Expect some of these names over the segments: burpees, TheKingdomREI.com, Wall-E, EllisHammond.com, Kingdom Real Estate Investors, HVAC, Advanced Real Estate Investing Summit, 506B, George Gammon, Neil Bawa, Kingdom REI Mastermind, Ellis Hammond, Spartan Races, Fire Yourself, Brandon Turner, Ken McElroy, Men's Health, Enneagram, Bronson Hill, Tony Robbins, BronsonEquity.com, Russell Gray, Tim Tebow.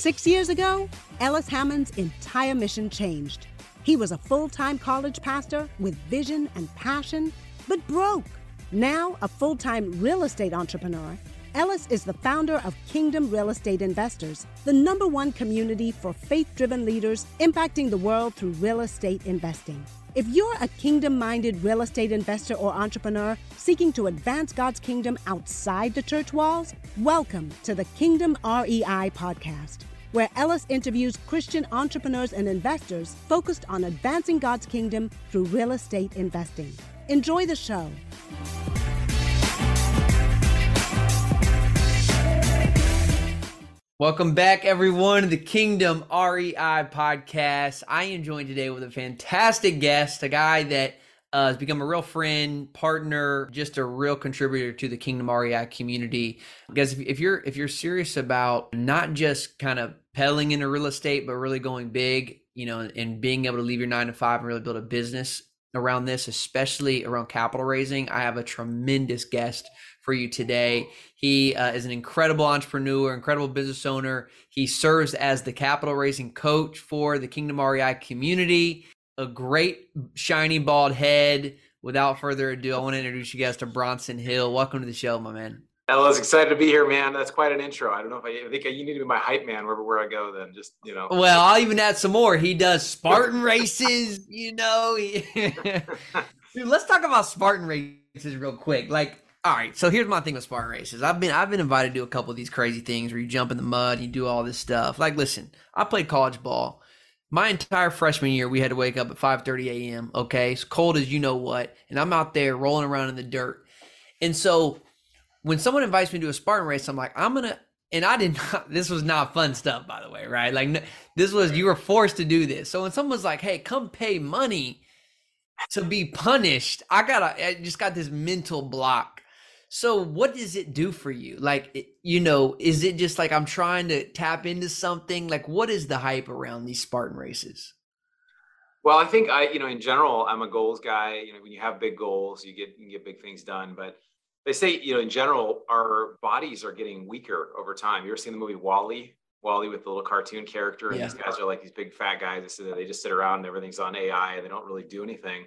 6 years ago, Ellis Hammond's entire mission changed. He was a full-time college pastor with vision and passion, but broke. Now a full-time real estate entrepreneur, Ellis is the founder of Kingdom Real Estate Investors, the #1 community for faith-driven leaders impacting the world through real estate investing. If you're a kingdom-minded real estate investor or entrepreneur seeking to advance God's kingdom outside the church walls, welcome to the Kingdom REI podcast, where Ellis interviews Christian entrepreneurs and investors focused on advancing God's kingdom through real estate investing. Enjoy the show. Welcome back, everyone, to the Kingdom REI podcast. I am joined today with a fantastic guest, a guy that has become a real friend, partner, just a real contributor to the Kingdom REI community. Guys, if you're serious about not just kind of peddling into real estate, but really going big, you know, and being able to leave your 9-to-5 and really build a business around this, especially around capital raising, I have a tremendous guest for you today. He is an incredible entrepreneur, incredible business owner. He serves as the capital raising coach for the Kingdom REI community. A great shiny bald head. Without further ado, I want to introduce you guys to Bronson Hill. Welcome to the show, my man. Ellis, excited to be here, man. That's quite an intro. I don't know if I think you need to be my hype man wherever I go then, just, you know. Well, I'll even add some more. He does Spartan races, you know. Dude, let's talk about Spartan races real quick. Like, all right, so here's my thing with Spartan races. I've been invited to do a couple of these crazy things where you jump in the mud, you do all this stuff. Like, listen, I played college ball. My entire freshman year, we had to wake up at 5:30 a.m., okay? It's cold as you know what, and I'm out there rolling around in the dirt. And so when someone invites me to a Spartan race, I'm like, I'm going to, and I did not, this was not fun stuff, by the way, right? Like, no, this was, you were forced to do this. So when someone's like, hey, come pay money to be punished, I just got this mental block. So what does it do for you? Like, you know, is it just like, I'm trying to tap into something? Like, what is the hype around these Spartan races? Well, I think in general, I'm a goals guy. You know, when you have big goals, you can get big things done, but they say, you know, in general, our bodies are getting weaker over time. You ever seen the movie Wall-E with the little cartoon character? And yeah. These guys are like these big fat guys that sit, they just sit around and everything's on AI and they don't really do anything.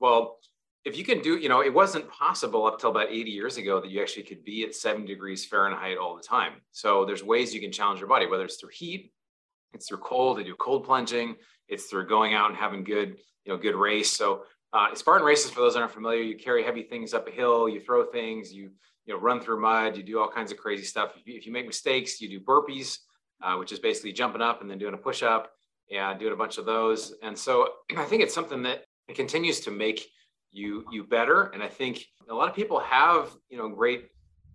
Well, if you can do, you know, it wasn't possible up till about 80 years ago that you actually could be at 7 degrees Fahrenheit all the time. So there's ways you can challenge your body, whether it's through heat, it's through cold, they do cold plunging, it's through going out and having good race. So Spartan races, for those that aren't familiar, you carry heavy things up a hill, you throw things, you run through mud, you do all kinds of crazy stuff. If you make mistakes, you do burpees, which is basically jumping up and then doing a push-up and doing a bunch of those. And so I think it's something that it continues to make you better. And I think a lot of people have, you know, great,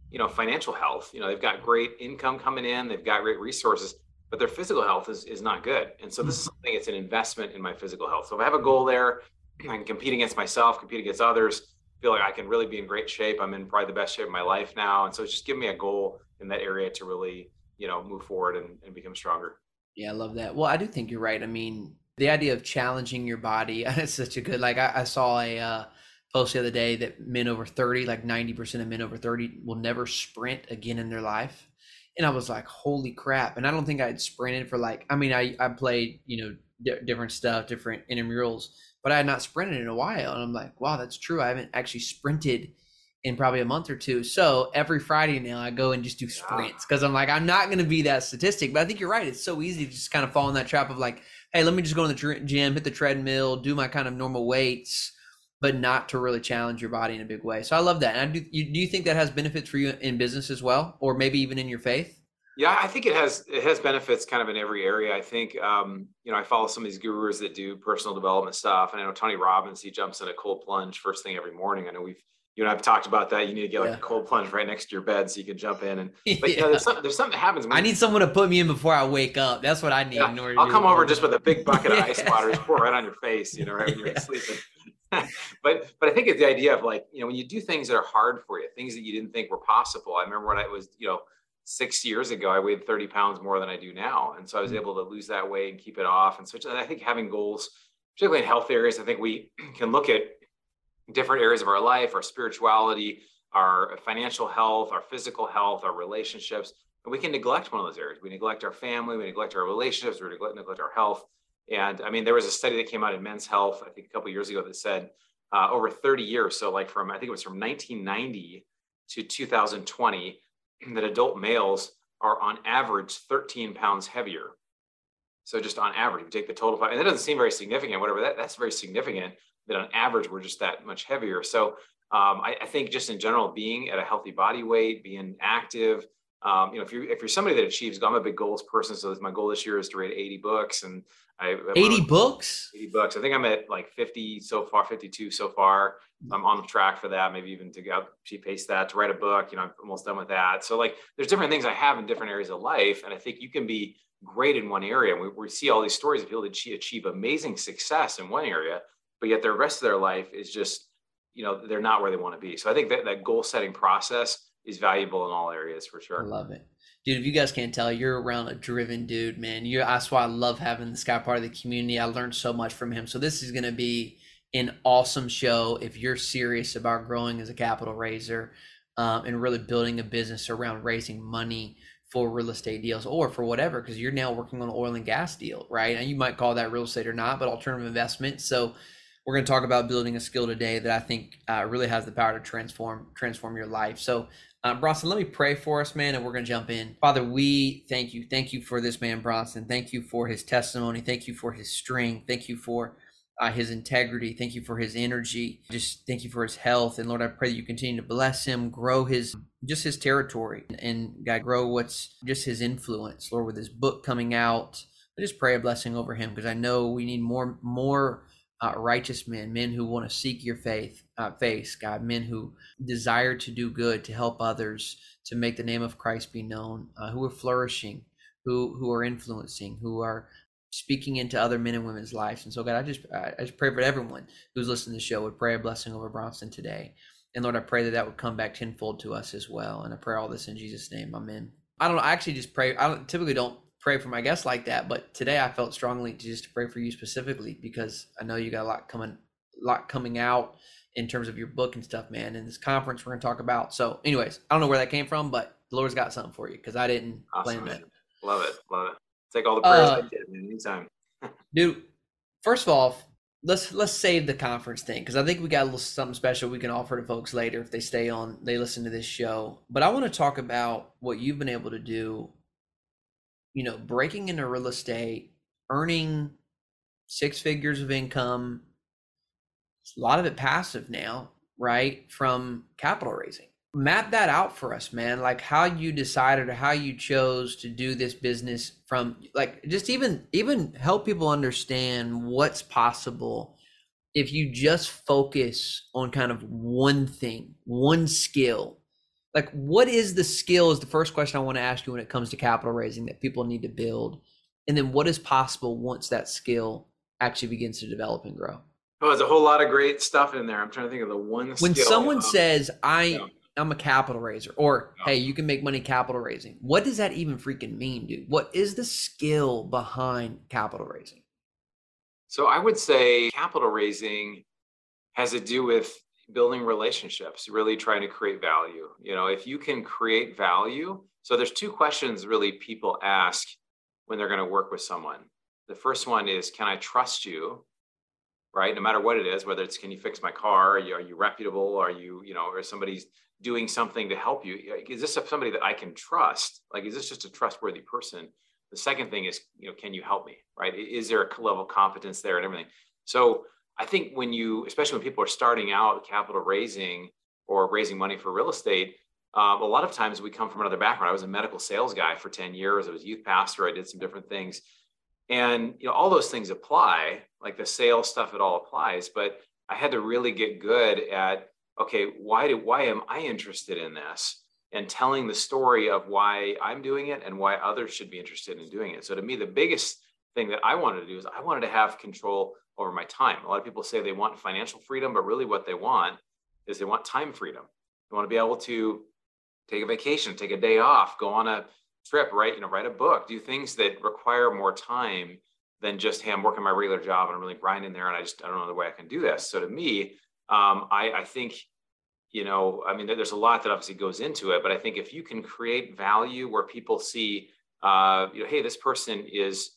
you know, financial health, you know, they've got great income coming in, they've got great resources, but their physical health is not good. And so this is something, it's an investment in my physical health. So if I have a goal there, I can compete against myself, compete against others, feel like I can really be in great shape. I'm in probably the best shape of my life now. And so it's just giving me a goal in that area to really, you know, move forward and become stronger. Yeah, I love that. Well, I do think you're right. I mean, the idea of challenging your body is such a good, like I saw a post the other day that men over 30, like 90% of men over 30 will never sprint again in their life. And I was like, holy crap. And I don't think I had sprinted for like, I mean, I played, you know, different stuff, different intramurals, but I had not sprinted in a while. And I'm like, wow, that's true. I haven't actually sprinted in probably a month or two. So every Friday now I go and just do sprints because I'm like, I'm not going to be that statistic, but I think you're right. It's so easy to just kind of fall in that trap of like, hey, let me just go to the gym, hit the treadmill, do my kind of normal weights, but not to really challenge your body in a big way. So I love that. And do you think that has benefits for you in business as well, or maybe even in your faith? Yeah, I think it has benefits kind of in every area. I think, you know, I follow some of these gurus that do personal development stuff. And I know Tony Robbins, he jumps in a cold plunge first thing every morning. I know you and I've talked about that. You need to get like a cold plunge right next to your bed so you can jump in. You know, there's something that happens. I need someone to put me in before I wake up. That's what I need. Yeah, I'll come over just with a big bucket of ice water, pour right on your face, you know, right when you're sleeping. But I think it's the idea of like, you know, when you do things that are hard for you, things that you didn't think were possible. I remember when I was, you know, 6 years ago, I weighed 30 pounds more than I do now. And so I was able to lose that weight and keep it off. And so I think having goals, particularly in health areas, I think we can look at different areas of our life, our spirituality, our financial health, our physical health, our relationships, And we can neglect one of those areas. We neglect our family, we neglect our relationships, we neglect our health. And I mean, there was a study that came out in Men's Health, I think a couple of years ago, that said over 30 years, so like from, I think it was from 1990 to 2020, that adult males are on average 13 pounds heavier. So just on average, we take the total, and that doesn't seem very significant, whatever, that's very significant that on average, we're just that much heavier. So I think just in general, being at a healthy body weight, being active, you know, if you're somebody that achieves, I'm a big goals person. So my goal this year is to read 80 books, and I think I'm at like 52 so far. I'm on track for that. Maybe even to go pace that, to write a book, you know, I'm almost done with that. So like, there's different things I have in different areas of life. And I think you can be great in one area. We see all these stories of people that achieve amazing success in one area, but yet the rest of their life is just, you know, they're not where they want to be. So I think that goal setting process is valuable in all areas for sure. I love it. Dude, if you guys can't tell, you're around a driven dude, man. That's why I love having this guy part of the community. I learned so much from him. So this is going to be an awesome show if you're serious about growing as a capital raiser and really building a business around raising money for real estate deals or for whatever, because you're now working on an oil and gas deal, right? And you might call that real estate or not, but alternative investment. So we're going to talk about building a skill today that I think really has the power to transform your life. So Bronson, let me pray for us, man, and we're going to jump in. Father, we thank you. Thank you for this man, Bronson. Thank you for his testimony. Thank you for his strength. Thank you for his integrity. Thank you for his energy. Just thank you for his health. And Lord, I pray that you continue to bless him, grow his territory, and God, grow what's just his influence. Lord, with his book coming out, I just pray a blessing over him, because I know we need more righteous men who want to seek your face, God, men who desire to do good, to help others, to make the name of Christ be known, who are flourishing, who are influencing, who are speaking into other men and women's lives. And so, God, I just pray for everyone who's listening to the show would pray a blessing over Bronson today. And Lord, I pray that would come back tenfold to us as well. And I pray all this in Jesus' name. Amen. I don't know. I actually just pray. I typically don't pray for my guests like that, but today I felt strongly just to pray for you specifically, because I know you got a lot coming out in terms of your book and stuff, man, and this conference we're going to talk about. So anyways, I don't know where that came from, but the Lord's got something for you, because I didn't plan that. Love it. Take all the prayers I did anytime. Dude, first of all, let's save the conference thing, because I think we got a little something special we can offer to folks later if they stay on, they listen to this show. But I want to talk about what you've been able to do, you know, breaking into real estate, earning 6 figures of income, a lot of it passive now, right, from capital raising. Map that out for us, man, like how you decided or how you chose to do this business from, like, just even help people understand what's possible if you just focus on kind of one thing, one skill. Like, what is the skill is the first question I want to ask you when it comes to capital raising that people need to build. And then what is possible once that skill actually begins to develop and grow? Oh, there's a whole lot of great stuff in there. I'm trying to think of the one skill. When someone says, I'm a capital raiser, or, hey, you can make money capital raising. What does that even freaking mean, dude? What is the skill behind capital raising? So I would say capital raising has to do with building relationships, really trying to create value. You know, if you can create value. So there's two questions really people ask when they're going to work with someone. The first one is, can I trust you? Right? No matter what it is, whether it's, can you fix my car? Are you reputable? Are you, you know, or somebody's doing something to help you? Is this somebody that I can trust? Like, is this just a trustworthy person? The second thing is, you know, can you help me? Right? Is there a level of competence there and everything? So I think when you, especially when people are starting out capital raising or raising money for real estate, a lot of times we come from another background. I was a medical sales guy for 10 years. I was a youth pastor. I did some different things. And, you know, all those things apply, like the sales stuff, it all applies. But I had to really get good at, okay, why am I interested in this? And telling the story of why I'm doing it and why others should be interested in doing it. So to me, the biggest thing that I wanted to do is I wanted to have control over my time. A lot of people say they want financial freedom, but really what they want is they want time freedom. They want to be able to take a vacation, take a day off, go on a trip, right? You know, write a book, do things that require more time than just, hey, I'm working my regular job and I'm really grinding there and I don't know the way I can do this. So to me, I think you know, I mean, there's a lot that obviously goes into it, but I think if you can create value where people see, you know, hey, this person is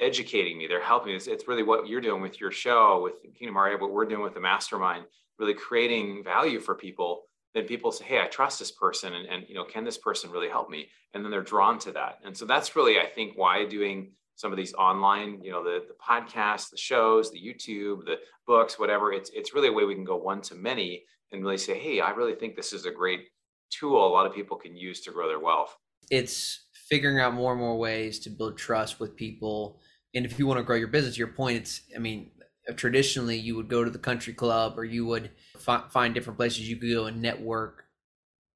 educating me, they're helping me. It's really what you're doing with your show, with Kingdom REI, what we're doing with the mastermind, really creating value for people. Then people say, hey, I trust this person, and you know, can this person really help me? And then they're drawn to that. And so that's really, I think, why doing some of these online, you know, the podcasts, the shows, the YouTube, the books, whatever, it's really a way we can go one to many and really say, hey, I really think this is a great tool a lot of people can use to grow their wealth. It's figuring out more and more ways to build trust with people. And if you want to grow your business, your point, it's, I mean, traditionally you would go to the country club, or you would find different places you could go and network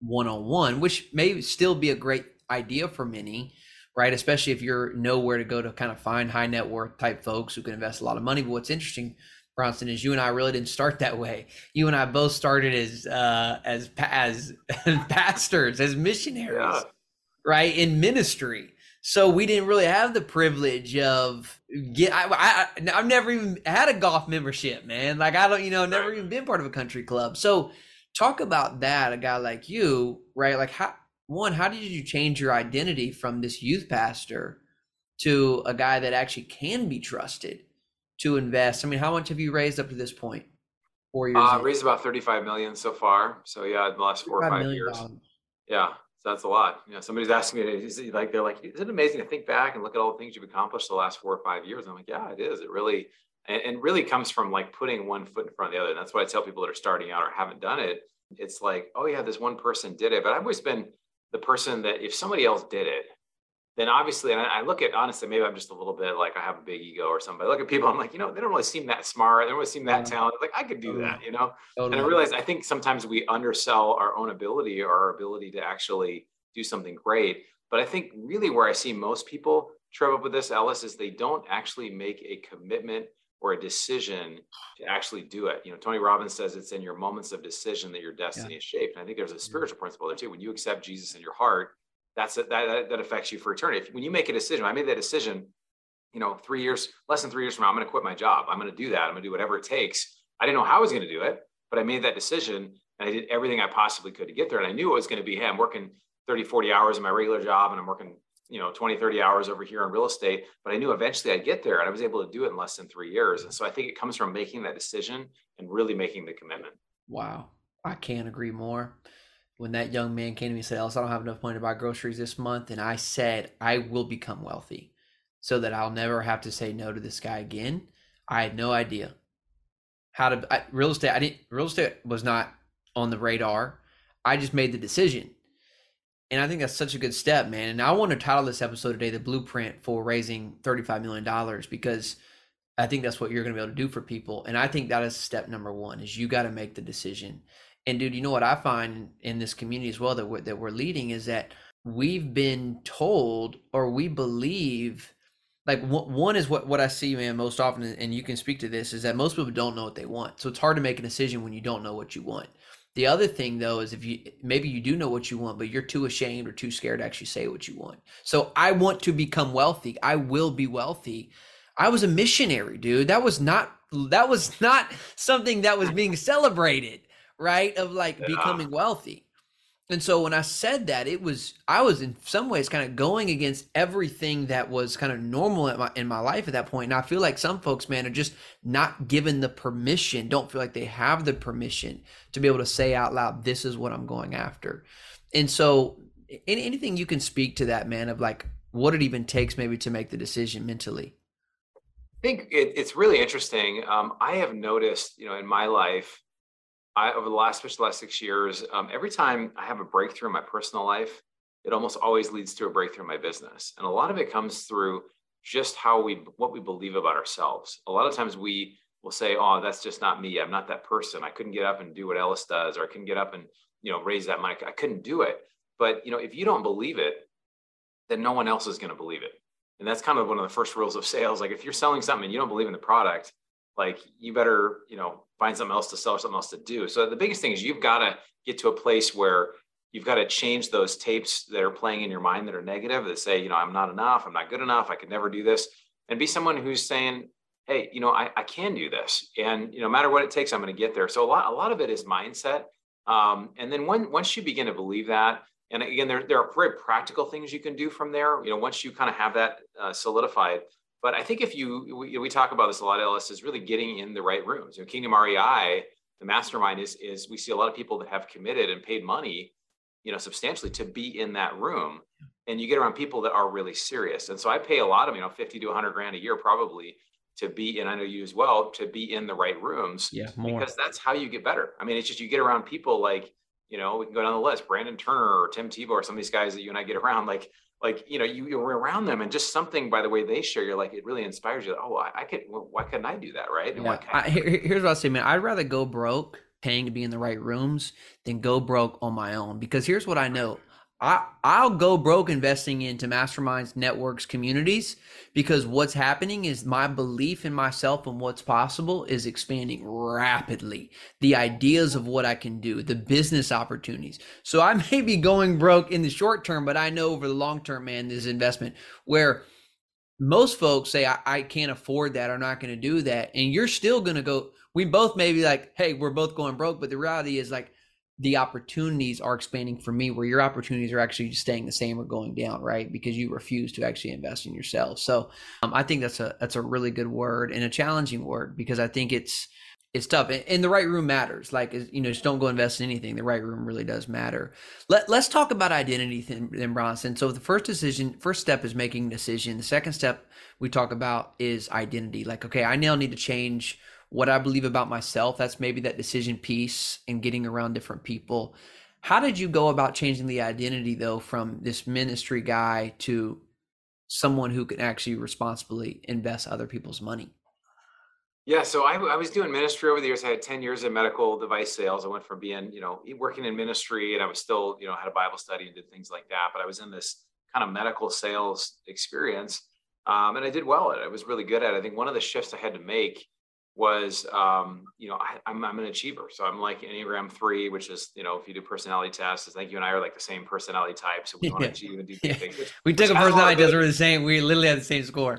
one-on-one, which may still be a great idea for many, right? Especially if you're nowhere to go to kind of find high net worth type folks who can invest a lot of money. But what's interesting, Bronson, is you and I really didn't start that way. You and I both started as pastors, as missionaries, yeah, right? In ministry. So we didn't really have the privilege of I've never even had a golf membership, man. Like, I don't, you know, never even been part of a country club. So talk about that, a guy like you, right? Like, how did you change your identity from this youth pastor to a guy that actually can be trusted to invest? I mean, how much have you raised up to this point? 4 years? Raised about 35 million so far. So yeah, in the last 4 or 5 years. Yeah. So that's a lot. You know, somebody's asking me, they're like, is it amazing to think back and look at all the things you've accomplished the last 4 or 5 years? And I'm like, yeah, it is. It really, and really comes from like putting one foot in front of the other. And that's what I tell people that are starting out or haven't done it. It's like, oh yeah, this one person did it. But I've always been the person that if somebody else did it, then obviously, and I look at, honestly, maybe I'm just a little bit like I have a big ego or something. I look at people, I'm like, you know, they don't really seem that smart. They don't really seem that talented. Like, I could do that, you know? Totally. And I realized, I think sometimes we undersell our own ability or our ability to actually do something great. But I think really where I see most people trip up with this, Ellis, is they don't actually make a commitment or a decision to actually do it. You know, Tony Robbins says it's in your moments of decision that your destiny is shaped. And I think there's a spiritual principle there too. When you accept Jesus in your heart, that affects you for eternity. When you make a decision, I made that decision, you know, less than 3 years from now, I'm going to quit my job. I'm going to do that. I'm going to do whatever it takes. I didn't know how I was going to do it, but I made that decision and I did everything I possibly could to get there. And I knew it was going to be, hey, I'm working 30, 40 hours in my regular job, and I'm working, you know, 20, 30 hours over here in real estate, but I knew eventually I'd get there, and I was able to do it in less than 3 years. And so I think it comes from making that decision and really making the commitment. Wow. I can't agree more. When that young man came to me and said, Ellis, I don't have enough money to buy groceries this month. And I said, I will become wealthy so that I'll never have to say no to this guy again. I had no idea how to, real estate was not on the radar. I just made the decision. And I think that's such a good step, man. And I want to title this episode today, The Blueprint for Raising $35 Million, because I think that's what you're going to be able to do for people. And I think that is step number one, is you got to make the decision. And dude, you know what I find in this community as well that we're leading is that we've been told, or we believe, like one is what I see, man, most often, and you can speak to this, is that most people don't know what they want. So it's hard to make a decision when you don't know what you want. The other thing though is maybe you do know what you want, but you're too ashamed or too scared to actually say what you want. So I want to become wealthy. I will be wealthy. I was a missionary, dude. That was not something that was being celebrated. Right? Of like becoming wealthy. And so when I said that, I was in some ways kind of going against everything that was kind of normal in my life at that point. And I feel like some folks, man, are just not given the permission, don't feel like they have the permission to be able to say out loud, this is what I'm going after. And so anything you can speak to that, man, of like what it even takes maybe to make the decision mentally. I think it's really interesting. I have noticed, you know, in my life, over the last 6 years, every time I have a breakthrough in my personal life, it almost always leads to a breakthrough in my business. And a lot of it comes through just what we believe about ourselves. A lot of times we will say, oh, that's just not me. I'm not that person. I couldn't get up and do what Ellis does, or I couldn't get up and, you know, raise that mic. I couldn't do it. But, you know, if you don't believe it, then no one else is going to believe it. And that's kind of one of the first rules of sales. Like if you're selling something and you don't believe in the product, like you better, you know, find something else to sell or something else to do. So the biggest thing is you've got to get to a place where you've got to change those tapes that are playing in your mind that are negative, that say, you know, I'm not enough, I'm not good enough, I could never do this, and be someone who's saying, hey, you know, I can do this. And, you know, no matter what it takes, I'm going to get there. So a lot of it is mindset. And then once you begin to believe that, and again, there are very practical things you can do from there, you know, once you kind of have that solidified. But I think if we talk about this a lot, Ellis, is really getting in the right rooms. You know, Kingdom REI, the mastermind, is we see a lot of people that have committed and paid money, you know, substantially to be in that room. And you get around people that are really serious. And so I pay a lot of, you know, 50 to 100 grand a year probably to be, and I know you as well, to be in the right rooms. Yeah, more. Because that's how you get better. I mean, it's just, you get around people like, you know, we can go down the list, Brandon Turner or Tim Tebow or some of these guys that you and I get around, like, you know, you're around them, and just something by the way they share, you're like, it really inspires you. Oh, why couldn't I do that? Right. And yeah. Here's what I'll say, man. I'd rather go broke paying to be in the right rooms than go broke on my own, because here's what I know. I'll go broke investing into masterminds, networks, communities, because what's happening is my belief in myself and what's possible is expanding rapidly. The ideas of what I can do, the business opportunities. So I may be going broke in the short term, but I know over the long term, man, this investment where most folks say, I can't afford that, I'm not going to do that. And you're still going to go, we both may be like, hey, we're both going broke. But the reality is, like, the opportunities are expanding for me, where your opportunities are actually staying the same or going down, right? Because you refuse to actually invest in yourself. So I think that's a really good word, and a challenging word, because I think it's tough, and the right room matters. Like, you know, just don't go invest in anything. The right room really does matter. Let's talk about identity then, Bronson. So the first step is making a decision. The second step we talk about is identity. Like, okay, I now need to change what I believe about myself. That's maybe that decision piece and getting around different people. How did you go about changing the identity, though, from this ministry guy to someone who can actually responsibly invest other people's money? Yeah, so I was doing ministry over the years. I had 10 years in medical device sales. I went from being, you know, working in ministry, and I was still, you know, had a Bible study and did things like that. But I was in this kind of medical sales experience, and I did well at it. I was really good at it. I think one of the shifts I had to make was, you know, I'm an achiever. So I'm like Enneagram 3, which is, you know, if you do personality tests, it's like you and I are like the same personality type. So we want to achieve and do things. We took a personality test, we're the same. We literally had the same score.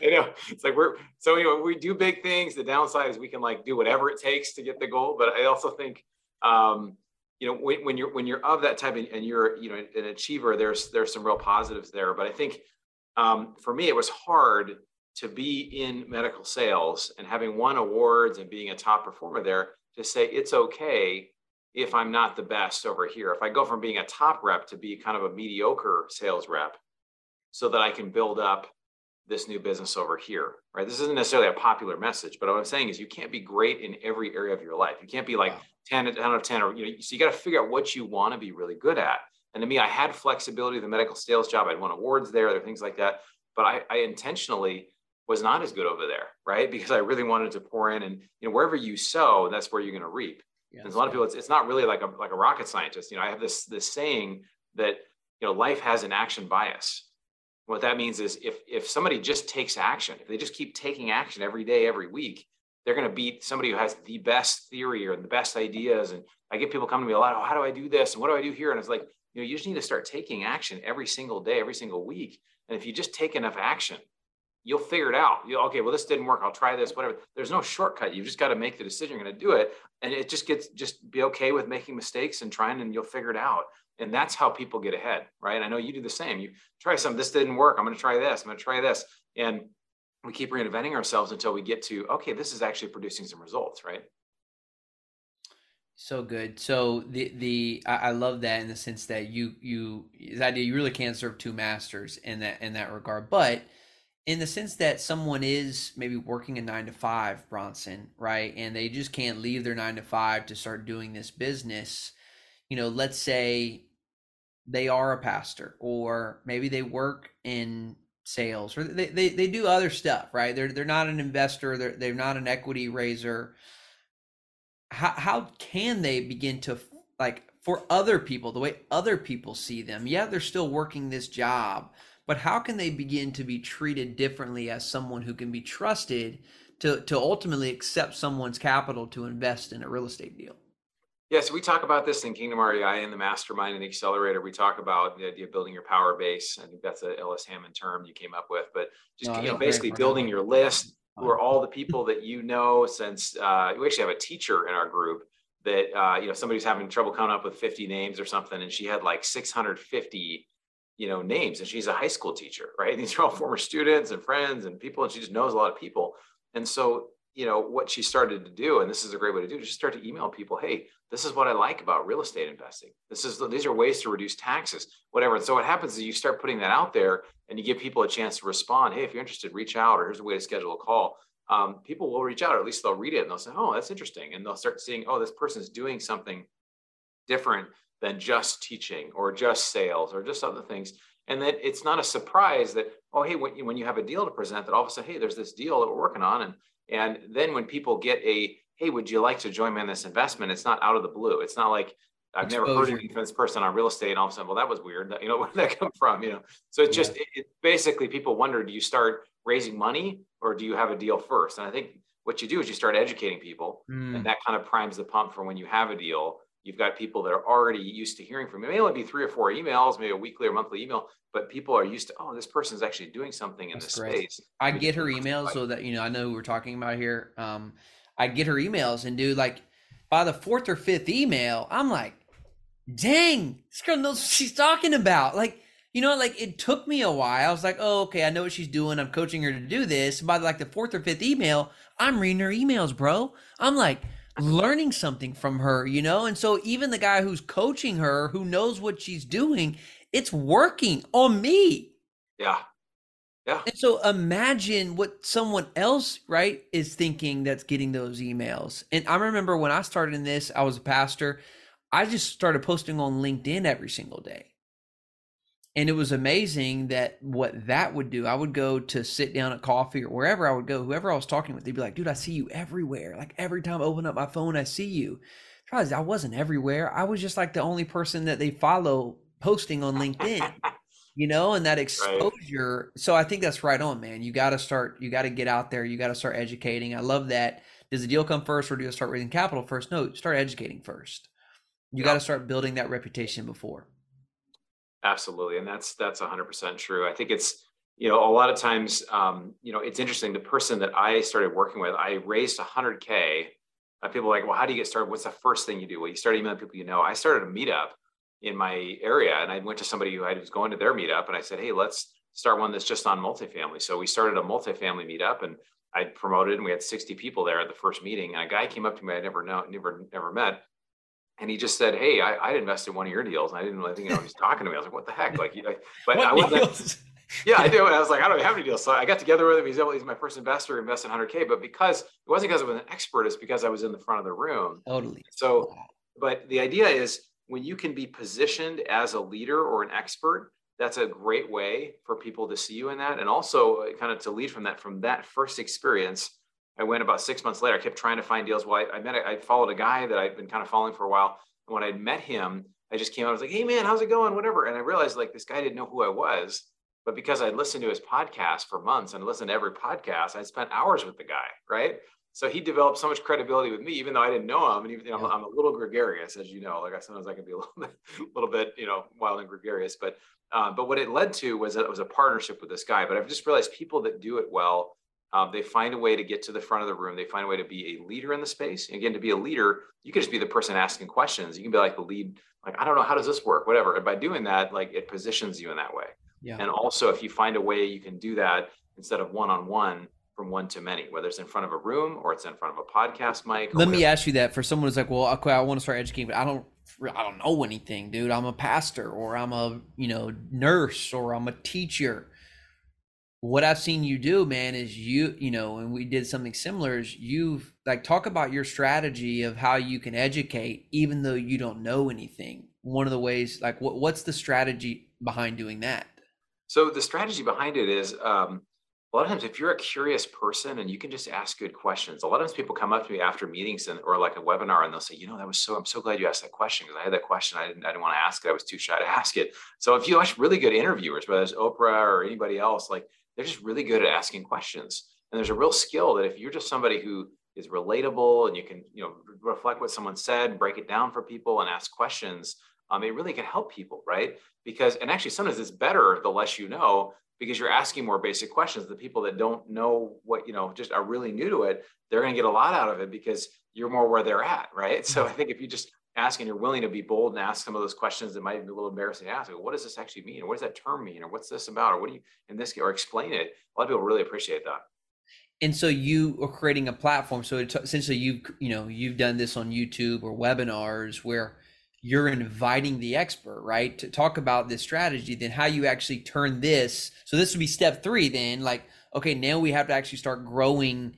You know, it's like so anyway, we do big things. The downside is we can like do whatever it takes to get the goal. But I also think, you know, when you're of that type and you're, you know, an achiever, there's some real positives there. But I think for me, it was hard to be in medical sales and having won awards and being a top performer there, to say it's okay if I'm not the best over here. If I go from being a top rep to be kind of a mediocre sales rep so that I can build up this new business over here, right? This isn't necessarily a popular message, but what I'm saying is you can't be great in every area of your life. You can't be like 10 out of 10, or, you know, so you got to figure out what you want to be really good at. And to me, I had flexibility with the medical sales job. I'd won awards there, other things like that. But I intentionally was not as good over there, right? Because I really wanted to pour in, and, you know, wherever you sow, that's where you're going to reap. Yes. And a lot of people, it's not really like a rocket scientist. You know, I have this saying that, you know, life has an action bias. What that means is if somebody just takes action, if they just keep taking action every day, every week, they're going to beat somebody who has the best theory or the best ideas. And I get people come to me a lot, oh, how do I do this? And what do I do here? And it's like, you know, you just need to start taking action every single day, every single week. And if you just take enough action, you'll figure it out. Okay, well, this didn't work, I'll try this, whatever. There's no shortcut. You've just got to make the decision you're going to do it. And it just be okay with making mistakes and trying, and you'll figure it out. And that's how people get ahead, right? And I know you do the same. You try something, this didn't work, I'm going to try this, I'm going to try this. And we keep reinventing ourselves until we get to, okay, this is actually producing some results, right? So good. So I love that, in the sense that you the idea you really can serve two masters in that regard. But in the sense that someone is maybe working a 9-to-5, Bronson, right? And they just can't leave their 9-to-5 to start doing this business. You know, let's say they are a pastor, or maybe they work in sales, or they do other stuff, right? They're not an investor, they're not an equity raiser. How can they begin to, like, for other people, the way other people see them? Yeah, they're still working this job, but how can they begin to be treated differently as someone who can be trusted to ultimately accept someone's capital to invest in a real estate deal? Yes, yeah, so we talk about this in Kingdom REI and the Mastermind and the Accelerator. We talk about the idea of building your power base. I think that's an Ellis Hammond term you came up with, but just basically building your list, who are all the people that you know, since we actually have a teacher in our group that, you know, somebody's having trouble coming up with 50 names or something. And she had like 650, you know, names, and she's a high school teacher, right? These are all former students and friends and people, and she just knows a lot of people. And so, you know, what she started to do, and this is a great way to do, just start to email people, hey, this is what I like about real estate investing. These are ways to reduce taxes, whatever. And so what happens is you start putting that out there and you give people a chance to respond. Hey, if you're interested, reach out, or here's a way to schedule a call. People will reach out, or at least they'll read it and they'll say, oh, that's interesting. And they'll start seeing, oh, this person's doing something different than just teaching or just sales or just other things. And that it's not a surprise that, oh, hey, when you have a deal to present, that all of a sudden, hey, there's this deal that we're working on. And then when people get a, hey, would you like to join me in this investment? It's not out of the blue. It's not like I've never heard anything from this person on real estate, and all of a sudden, well, that was weird. You know, where did that come from? You know, so it's just it basically people wonder, do you start raising money or do you have a deal first? And I think what you do is you start educating people, and that kind of primes the pump for when you have a deal. You've got people that are already used to hearing from you. It may only be 3 or 4 emails, maybe a weekly or monthly email, but people are used to, oh, this person's actually doing something in this space. I get her emails so that, you know, I know who we're talking about here. I get her emails, and do like by the 4th or 5th email, I'm like, dang, this girl knows what she's talking about. Like, you know, like it took me a while. I was like, oh, okay, I know what she's doing. I'm coaching her to do this. By like the 4th or 5th email, I'm reading her emails, bro. I'm like, learning something from her, you know? And so even the guy who's coaching her, who knows what she's doing, it's working on me. Yeah. Yeah. And so imagine what someone else, right, is thinking that's getting those emails. And I remember when I started in this, I was a pastor. I just started posting on LinkedIn every single day. And it was amazing that what that would do. I would go to sit down at coffee or wherever I would go, whoever I was talking with, they'd be like, dude, I see you everywhere. Like every time I open up my phone, I see you. I wasn't everywhere. I was just like the only person that they follow posting on LinkedIn, you know, and that exposure. Right. So I think that's right on, man. You got to get out there. You got to start educating. I love that. Does the deal come first, or do you start raising capital first? No, start educating first. You got to start building that reputation before. Absolutely. And that's 100% true. I think it's, you know, a lot of times, you know, it's interesting. The person that I started working with, I raised 100K. People are like, well, how do you get started? What's the first thing you do? Well, you start emailing people, you know. I started a meetup in my area, and I went to somebody who I was going to their meetup, and I said, hey, let's start one that's just on multifamily. So we started a multifamily meetup, and I promoted, and we had 60 people there at the first meeting. And a guy came up to me I'd never met. And he just said, hey, I'd invested in one of your deals. And I didn't really think he was talking to me. I was like, what the heck? Like, but I wasn't. Yeah, I do. And I was like, I don't have any deals. So I got together with him. He's my first investor, invested 100K. But it wasn't because I was an expert, it's because I was in the front of the room. Totally. So, but the idea is when you can be positioned as a leader or an expert, that's a great way for people to see you in that. And also kind of to lead from that first experience. I went about 6 months later, I kept trying to find deals. Well, I followed a guy that I'd been kind of following for a while. And when I met him, I just came out, I was like, hey man, how's it going? Whatever. And I realized like this guy didn't know who I was, but because I'd listened to his podcast for months and listened to every podcast, I spent hours with the guy, right? So he developed so much credibility with me, even though I didn't know him. And even though I'm a little gregarious, as you know, like sometimes I can be a little bit, you know, wild and gregarious, but what it led to was that it was a partnership with this guy. But I've just realized people that do it well, they find a way to get to the front of the room. They find a way to be a leader in the space. And again, to be a leader, you can just be the person asking questions. You can be like the lead, like, I don't know, how does this work? Whatever. And by doing that, like it positions you in that way. Yeah. And also if you find a way you can do that instead of one-on-one, from one to many, whether it's in front of a room or it's in front of a podcast mic. Let me ask you that for someone who's like, well, okay, I want to start educating, but I don't know anything, dude. I'm a pastor, or I'm a, you know, nurse, or I'm a teacher. What I've seen you do, man, is you know, and we did something similar, is you've like talk about your strategy of how you can educate, even though you don't know anything. One of the ways, like what's the strategy behind doing that? So the strategy behind it is a lot of times if you're a curious person and you can just ask good questions, a lot of times people come up to me after meetings or like a webinar, and they'll say, you know, I'm so glad you asked that question, because I had that question. I didn't want to ask it. I was too shy to ask it. So if you watch really good interviewers, whether it's Oprah or anybody else, like, they're just really good at asking questions. And there's a real skill that if you're just somebody who is relatable and you can, you know, reflect what someone said, break it down for people and ask questions, it really can help people, right? Because, and actually sometimes it's better the less you know, because you're asking more basic questions. The people that don't know what, you know, just are really new to it, they're going to get a lot out of it because you're more where they're at, right? So I think if you just ask and you're willing to be bold and ask some of those questions that might be a little embarrassing to ask, like, what does this actually mean? Or what does that term mean? Or what's this about? Or what do you, in this, or explain it. A lot of people really appreciate that. And so you are creating a platform. So it's essentially you've done this on YouTube or webinars where you're inviting the expert, right, to talk about this strategy, then how you actually turn this. So this would be step three then, like, okay, now we have to actually start growing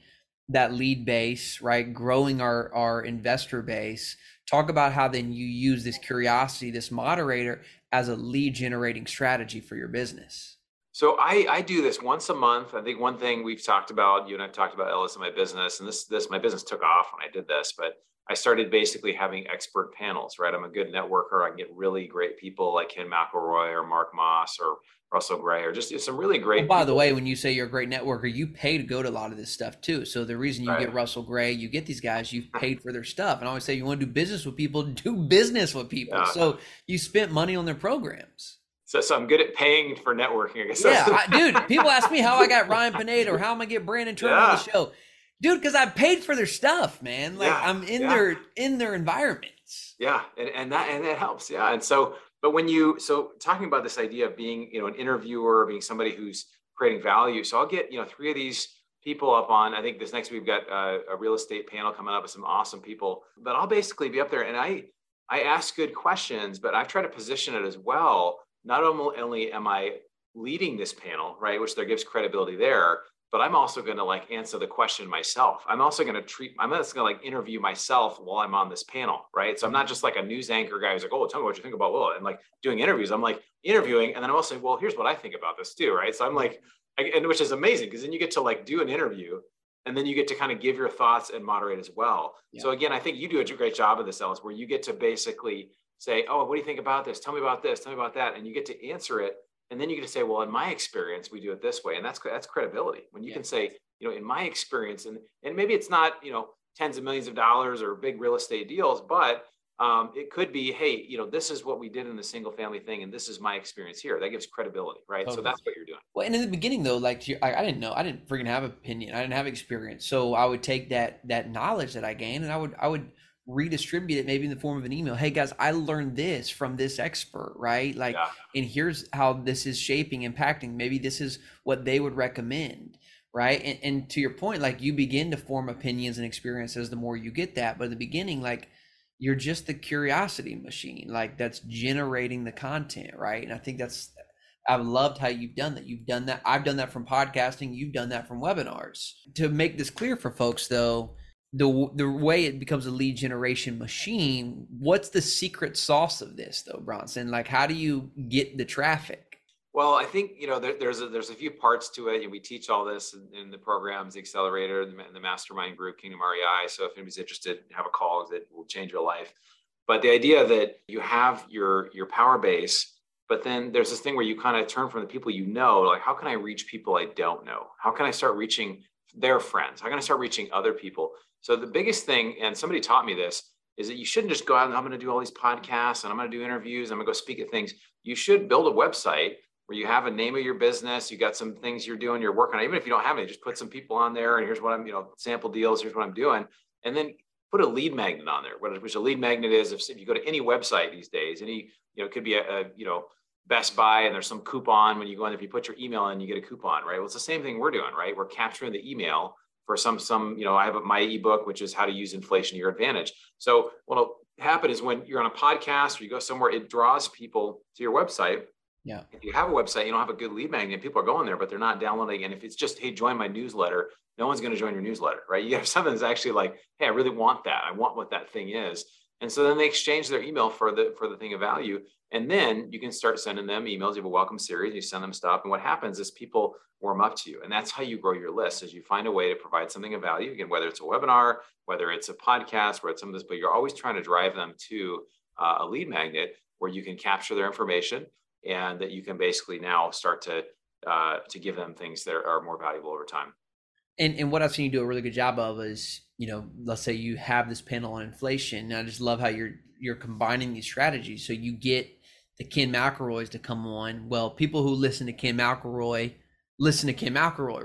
that lead base, right? Growing our investor base. Talk about how then you use this curiosity, this moderator, as a lead generating strategy for your business. So I do this once a month. I think one thing we've talked about, you and I've talked about, Ellis, in my business, and this my business took off when I did this, but I started basically having expert panels, right? I'm a good networker. I can get really great people like Ken McElroy or Mark Moss or Russell Gray or just some really great people. By the way, when you say you're a great networker, you pay to go to a lot of this stuff too. So the reason you get Russell Gray, you get these guys, you've paid for their stuff. And I always say you want to do business with people, do business with people. Yeah. So you spent money on their programs. So I'm good at paying for networking, I guess. Yeah, dude, people ask me how I got Ryan Pineda or how I'm going to get Brandon Turner on the show. Dude, because I paid for their stuff, man. Like I'm in their environments. Yeah, and that helps. Yeah. And so, but when you, so talking about this idea of being, an interviewer, being somebody who's creating value. So I'll get, three of these people up on, I think this next week we've got a real estate panel coming up with some awesome people, but I'll basically be up there and I ask good questions, but I've tried to position it as well. Not only am I leading this panel, right, which there gives credibility there, but I'm also going to like answer the question myself. I'm just going to like interview myself while I'm on this panel, right? So I'm not just like a news anchor guy who's like, oh, tell me what you think about Will, and like doing interviews. I'm like interviewing, and then I'm also saying, well, here's what I think about this too, right? So I'm like, and which is amazing because then you get to like do an interview, and then you get to kind of give your thoughts and moderate as well. Yeah. So again, I think you do a great job of this, Ellis, where you get to basically say, oh, what do you think about this? Tell me about this, tell me about that. And you get to answer it. And then you get to say, well, in my experience, we do it this way. And that's credibility. When you can say, in my experience, and maybe it's not, tens of millions of dollars or big real estate deals, but it could be, hey, this is what we did in the single family thing. And this is my experience here. That gives credibility, right? Totally. So that's what you're doing. Well, and in the beginning though, like I didn't know, I didn't freaking have an opinion. I didn't have experience. So I would take that knowledge that I gained and I would redistribute it maybe in the form of an email. Hey guys, I learned this from this expert, right? Like, and here's how this is shaping, impacting. Maybe this is what they would recommend, right? And to your point, like you begin to form opinions and experiences the more you get that. But at the beginning, like you're just the curiosity machine, like that's generating the content, right? And I think I've loved how you've done that. You've done that. I've done that from podcasting. You've done that from webinars. To make this clear for folks though, the way it becomes a lead generation machine, what's the secret sauce of this though, Bronson? Like how do you get the traffic? Well, I think, there's a few parts to it. And we teach all this in the programs, the accelerator, the mastermind group, Kingdom REI. So if anybody's interested, have a call because it will change your life. But the idea that you have your power base, but then there's this thing where you kind of turn from the people, like, how can I reach people I don't know? How can I start reaching their friends? How can I start reaching other people? So the biggest thing, and somebody taught me this, is that you shouldn't just go out and I'm going to do all these podcasts and I'm going to do interviews. I'm going to go speak at things. You should build a website where you have a name of your business. You got some things you're doing, you're working on. Even if you don't have any, just put some people on there and here's what I'm, sample deals. Here's what I'm doing. And then put a lead magnet on there, which a lead magnet is if you go to any website these days, any, it could be a Best Buy and there's some coupon when you go in. If you put your email in, you get a coupon, right? Well, it's the same thing we're doing, right? We're capturing the email for some, I have my ebook, which is how to use inflation to your advantage. So what'll happen is when you're on a podcast or you go somewhere, it draws people to your website. Yeah. If you have a website, you don't have a good lead magnet. People are going there, but they're not downloading. And if it's just, hey, join my newsletter, no one's going to join your newsletter, right? You have something that's actually like, hey, I really want that. I want what that thing is. And so then they exchange their email for the thing of value. And then you can start sending them emails. You have a welcome series, you send them stuff. And what happens is people warm up to you. And that's how you grow your list, is you find a way to provide something of value. Again, whether it's a webinar, whether it's a podcast, whether it's some of this, but you're always trying to drive them to a lead magnet where you can capture their information and that you can basically now start to give them things that are more valuable over time. And what I've seen you do a really good job of is, let's say you have this panel on inflation. And I just love how you're combining these strategies. So you get the Ken McElroys to come on. Well, people who listen to Ken McElroy,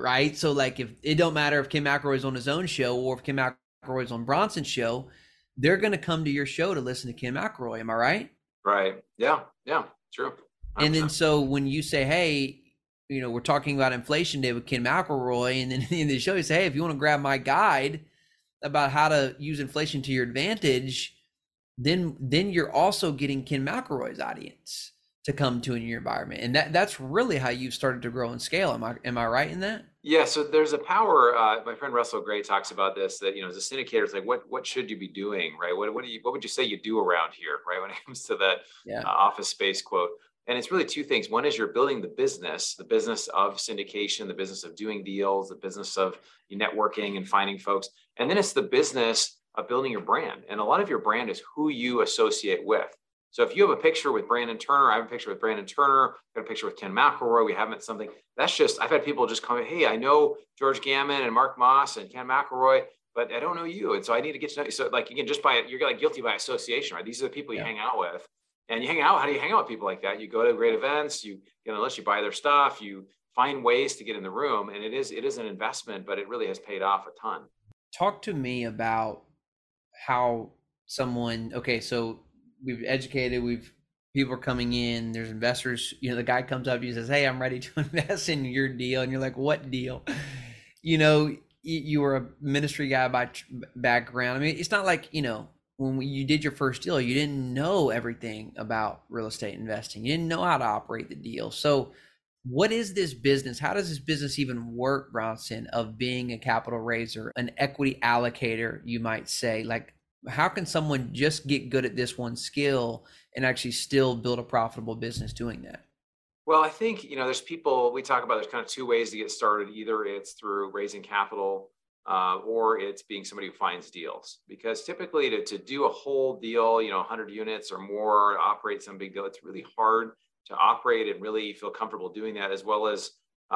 right? So like, if it don't matter if Ken McElroy's on his own show or if Ken McElroy's on Bronson's show, they're going to come to your show to listen to Ken McElroy. Am I right? Right. Yeah. Yeah. True. 100%. And then so when you say, hey, you know, we're talking about inflation day with Ken McElroy, and then in the show you say, hey, if you want to grab my guide about how to use inflation to your advantage, then you're also getting Ken McElroy's audience to come to in your environment. And that's really how you've started to grow and scale. Am I right in that? Yeah. So there's a power, my friend Russell Gray talks about this, that, you know, as a syndicator, it's like, what should you be doing, right? What would you say you do around here, right? When it comes to that office space quote. And it's really two things. One is you're building the business of syndication, the business of doing deals, the business of networking and finding folks. And then it's the business of building your brand. And a lot of your brand is who you associate with. So if you have a picture with Brandon Turner, I have a picture with Brandon Turner, I got a picture with Ken McElroy, we haven't something, that's just, I've had people just come, hey, I know George Gammon and Mark Moss and Ken McElroy, but I don't know you. And so I need to get to know you. So like, again, just by, you're like guilty by association, right? These are the people you hang out with. And you hang out, how do you hang out with people like that? You go to great events, unless you buy their stuff, you find ways to get in the room. And it is an investment, but it really has paid off a ton. Talk to me about how someone, okay, so we've educated, people are coming in, there's investors, the guy comes up to you and says, hey, I'm ready to invest in your deal. And you're like, what deal? You were a ministry guy by background. I mean, it's not like, when you did your first deal, you didn't know everything about real estate investing. You didn't know how to operate the deal. So what is this business? How does this business even work, Bronson, of being a capital raiser, an equity allocator, you might say? Like, how can someone just get good at this one skill and actually still build a profitable business doing that? Well, I think, there's people we talk about, there's kind of two ways to get started. Either it's through raising capital or it's being somebody who finds deals, because typically to do a whole deal, 100 units or more, operate some big deal, it's really hard to operate and really feel comfortable doing that, as well as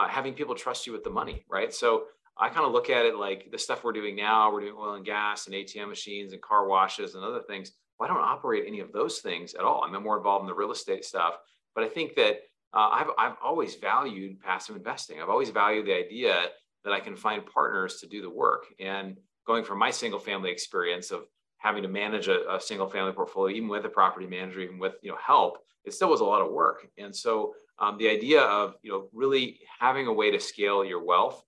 having people trust you with the money, right? So I kind of look at it like the stuff we're doing now, we're doing oil and gas and ATM machines and car washes and other things. Well, I don't operate any of those things at all. I'm more involved in the real estate stuff. But I think that I've always valued passive investing. I've always valued the idea that I can find partners to do the work. And going from my single family experience of having to manage a single family portfolio, even with a property manager, even with help, it still was a lot of work. And so the idea of really having a way to scale your wealth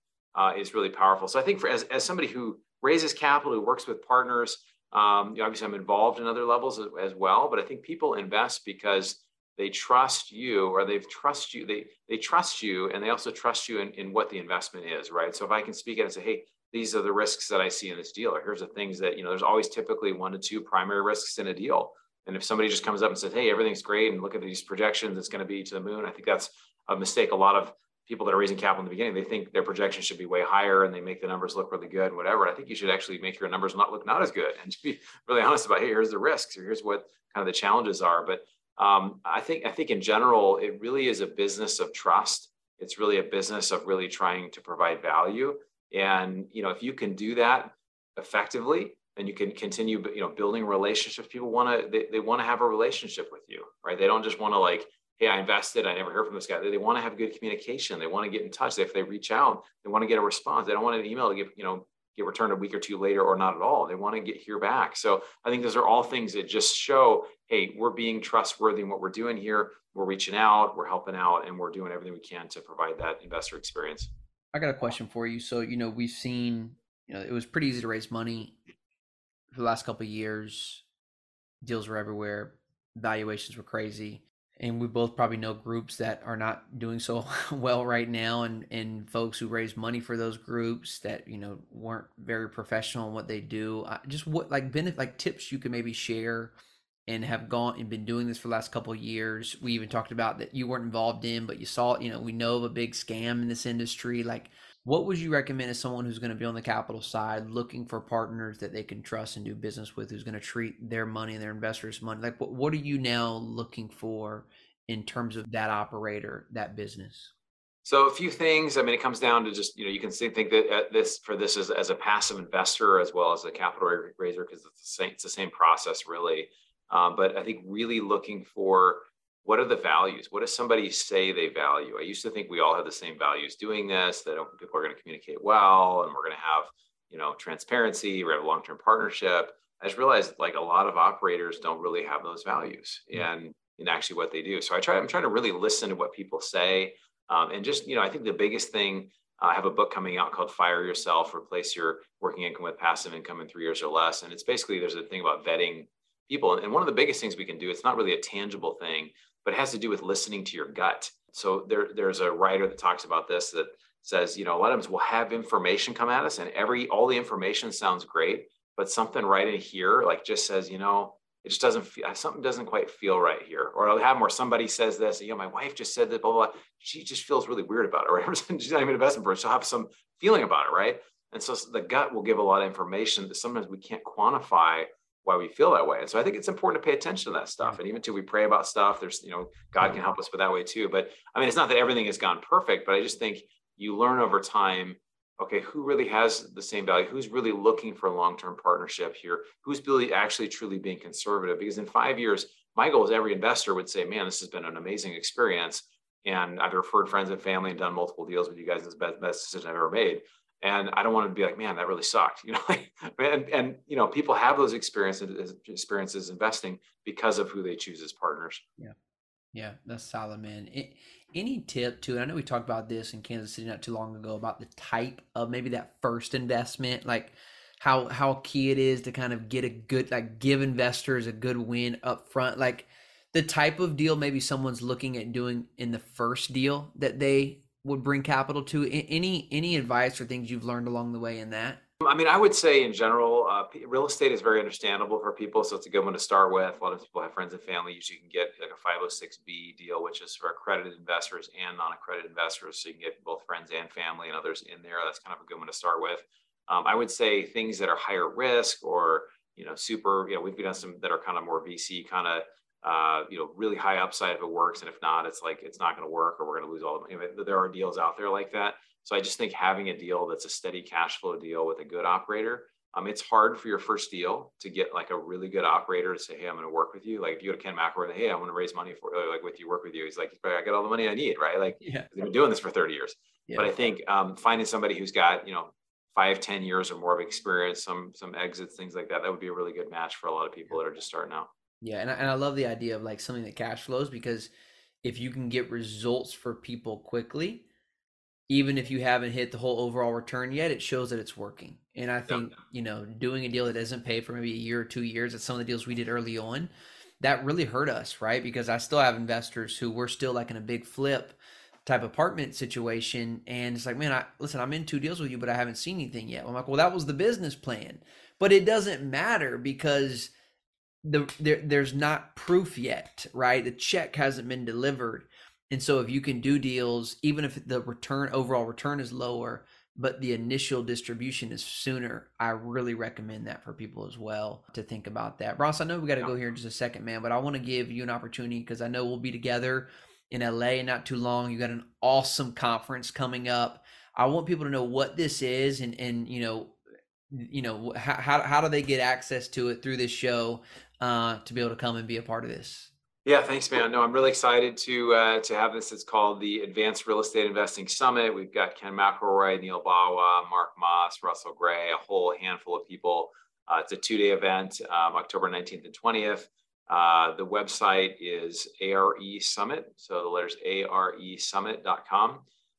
is really powerful. So I think as somebody who raises capital, who works with partners, obviously I'm involved in other levels as well, but I think people invest because they trust you, or they trust you, and they also trust you in what the investment is, right? So if I can speak out and say, hey, these are the risks that I see in this deal, or here's the things that, there's always typically 1 to 2 primary risks in a deal. And if somebody just comes up and says, hey, everything's great, and look at these projections, it's going to be to the moon, I think that's a mistake. A lot of people that are raising capital in the beginning, they think their projections should be way higher and they make the numbers look really good and whatever. I think you should actually make your numbers not as good and be really honest about, hey, here's the risks or here's what kind of the challenges are. But I think in general, it really is a business of trust. It's really a business of really trying to provide value. And, if you can do that effectively, and you can continue, building relationships, people want to have a relationship with you, right? They don't just want to like, hey, I invested, I never heard from this guy. They want to have good communication. They want to get in touch. If they reach out, they want to get a response. They don't want an email to get returned a week or two later or not at all. They want to hear back. So I think those are all things that just show, hey, we're being trustworthy in what we're doing here. We're reaching out, we're helping out, and we're doing everything we can to provide that investor experience. I got a question for you. So, we've seen, it was pretty easy to raise money for the last couple of years. Deals were everywhere. Valuations were crazy. And we both probably know groups that are not doing so well right now, and folks who raise money for those groups that, weren't very professional in what they do. Just what tips you can maybe share, and have gone and been doing this for the last couple of years. We even talked about that you weren't involved in, but you saw, we know of a big scam in this industry. Like, what would you recommend as someone who's going to be on the capital side, looking for partners that they can trust and do business with, who's going to treat their money and their investors' money? Like, what are you now looking for in terms of that operator, that business? So a few things. I mean, it comes down to just, you can think that as a passive investor as well as a capital raiser, because it's the same process really. But I think really looking for What are the values? What does somebody say they value? I used to think we all had the same values doing this, that people are going to communicate well, and we're going to have, you know, transparency, we have a long-term partnership. I just realized like a lot of operators don't really have those values and actually what they do. So I'm trying to really listen to what people say. And just, you know, I think the biggest thing, I have a book coming out called Fire Yourself, Replace Your Working Income with Passive Income in 3 years or Less. And it's basically, there's a thing about vetting people. And one of the biggest things we can do, it's not really a tangible thing, but it has to do with listening to your gut. So there's a writer that talks about this that says, you know, a lot of times we'll have information come at us and all the information sounds great, but something right in here, like just says, you know, it just doesn't feel, something doesn't quite feel right here. Or I'll have more, somebody says this, you know, my wife just said that, blah, blah, blah. She just feels really weird about it, right? She's not even an investment person. She'll have some feeling about it, right? And so the gut will give a lot of information that sometimes we can't quantify why we feel that way. And so I think it's important to pay attention to that stuff. And even till we pray about stuff, there's, you know, God can help us with that way too. But I mean, it's not that everything has gone perfect, but I just think you learn over time, okay, who really has the same value? Who's really looking for a long-term partnership here? Who's really actually truly being conservative? Because in 5 years, my goal is every investor would say, man, this has been an amazing experience. And I've referred friends and family and done multiple deals with you guys. It's the best decision I've ever made. And I don't want to be like, man, that really sucked. You know, and you know, people have those experiences investing because of who they choose as partners. Yeah. Yeah, that's solid, man. Any tip to, and I know we talked about this in Kansas City not too long ago, about the type of maybe that first investment, like how key it is to kind of get a good, like give investors a good win up front, like the type of deal maybe someone's looking at doing in the first deal that they would bring capital to. Any advice or things you've learned along the way in that? I mean, I would say in general, real estate is very understandable for people. So it's a good one to start with. A lot of people have friends and family. Usually you can get like a 506B deal, which is for accredited investors and non-accredited investors. So you can get both friends and family and others in there. That's kind of a good one to start with. I would say things that are higher risk or, you know, super, you know, we've done some that are kind of more VC kind of, you know, really high upside if it works. And if not, it's like, it's not going to work or we're going to lose all the money. There are deals out there like that. So I just think having a deal that's a steady cash flow deal with a good operator, it's hard for your first deal to get like a really good operator to say, hey, I'm going to work with you. Like if you go to Ken McElroy, hey, I want to raise money for like with you, work with you. He's like, I got all the money I need, right? Like they've been doing this for 30 years. Yeah. But I think finding somebody who's got, you know, 5-10 years or more of experience, some exits, things like that, that would be a really good match for a lot of people that are just starting out. Yeah. And I love the idea of like something that cash flows, because if you can get results for people quickly, even if you haven't hit the whole overall return yet, it shows that it's working. And I think, you know, doing a deal that doesn't pay for maybe a year or 2 years, that's some of the deals we did early on, that really hurt us, right? Because I still have investors who were still like in a big flip type apartment situation. And it's like, man, I'm in 2 deals with you, but I haven't seen anything yet. I'm like, well, that was the business plan, but it doesn't matter because there's not proof yet, right? The check hasn't been delivered. And so if you can do deals, even if the overall return is lower, but the initial distribution is sooner, I really recommend that for people as well to think about that. Bronson, I know we got to go here in just a second, man, but I want to give you an opportunity because I know we'll be together in LA not too long. You got an awesome conference coming up. I want people to know what this is and you know, how do they get access to it through this show to be able to come and be a part of this? Yeah, thanks, man. No, I'm really excited to have this. It's called the Advanced Real Estate Investing Summit. We've got Ken McElroy, Neil Bawa, Mark Moss, Russell Gray, a whole handful of people. It's a 2-day event, October 19th and 20th. The website is ARE Summit. So the letters ARESummit.com.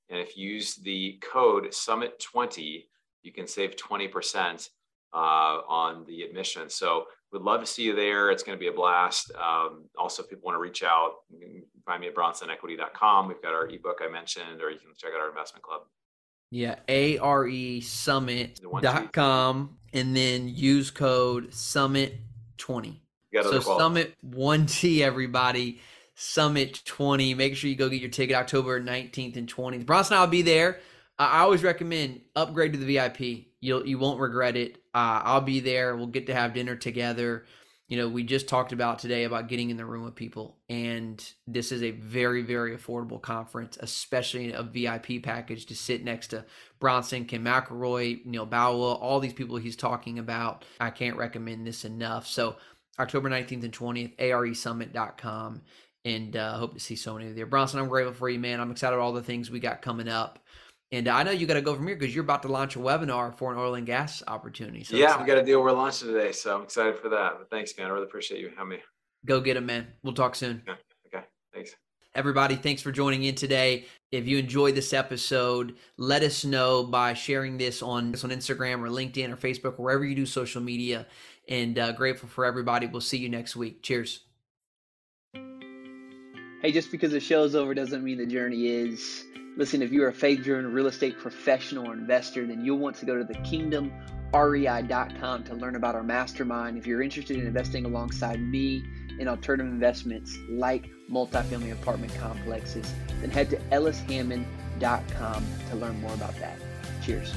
And if you use the code SUMMIT20, you can save 20% on the admission. So we'd love to see you there. It's going to be a blast. Also, if people want to reach out, you can find me at BronsonEquity.com. We've got our ebook I mentioned, or you can check out our investment club. Yeah, ARESummit.com, and then use code SUMMIT20. So SUMMIT1T, everybody. SUMMIT20. Make sure you go get your ticket October 19th and 20th. Bronson and I will be there. I always recommend upgrade to the VIP. You won't regret it. I'll be there. We'll get to have dinner together. You know, we just talked about today about getting in the room with people. And this is a very, very affordable conference, especially a VIP package to sit next to Bronson, Ken McElroy, Neil Bawa, all these people he's talking about. I can't recommend this enough. So October 19th and 20th, ARESummit.com. and hope to see so many of you there. Bronson, I'm grateful for you, man. I'm excited about all the things we got coming up. And I know you got to go from here because you're about to launch a webinar for an oil and gas opportunity. So yeah, we got a deal we're launching today, so I'm excited for that. But thanks, man. I really appreciate you having me. Go get them, man. We'll talk soon. Okay. Thanks. Everybody, thanks for joining in today. If you enjoyed this episode, let us know by sharing this on Instagram or LinkedIn or Facebook, wherever you do social media. And grateful for everybody. We'll see you next week. Cheers. Hey, just because the show's over doesn't mean the journey is. Listen, if you're a faith-driven real estate professional or investor, then you'll want to go to TheKingdomREI.com to learn about our mastermind. If you're interested in investing alongside me in alternative investments like multifamily apartment complexes, then head to EllisHammond.com to learn more about that. Cheers.